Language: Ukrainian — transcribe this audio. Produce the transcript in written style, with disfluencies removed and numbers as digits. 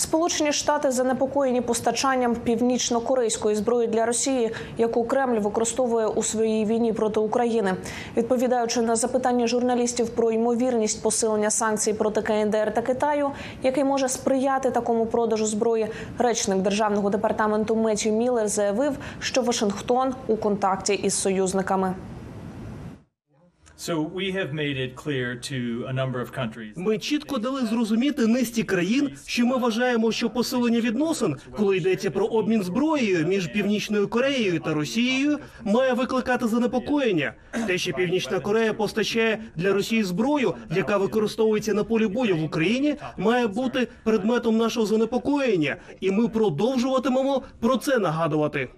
Сполучені Штати занепокоєні постачанням північно-корейської зброї для Росії, яку Кремль використовує у своїй війні проти України. Відповідаючи на запитання журналістів про ймовірність посилення санкцій проти КНДР та Китаю, який може сприяти такому продажу зброї, речник Державного департаменту Метью Міллер заявив, що Вашингтон у контакті із союзниками. Ми чітко дали зрозуміти низці країн, що ми вважаємо, що посилення відносин, коли йдеться про обмін зброєю між Північною Кореєю та Росією, має викликати занепокоєння. Те, що Північна Корея постачає для Росії зброю, яка використовується на полі бою в Україні, має бути предметом нашого занепокоєння, і ми продовжуватимемо про це нагадувати.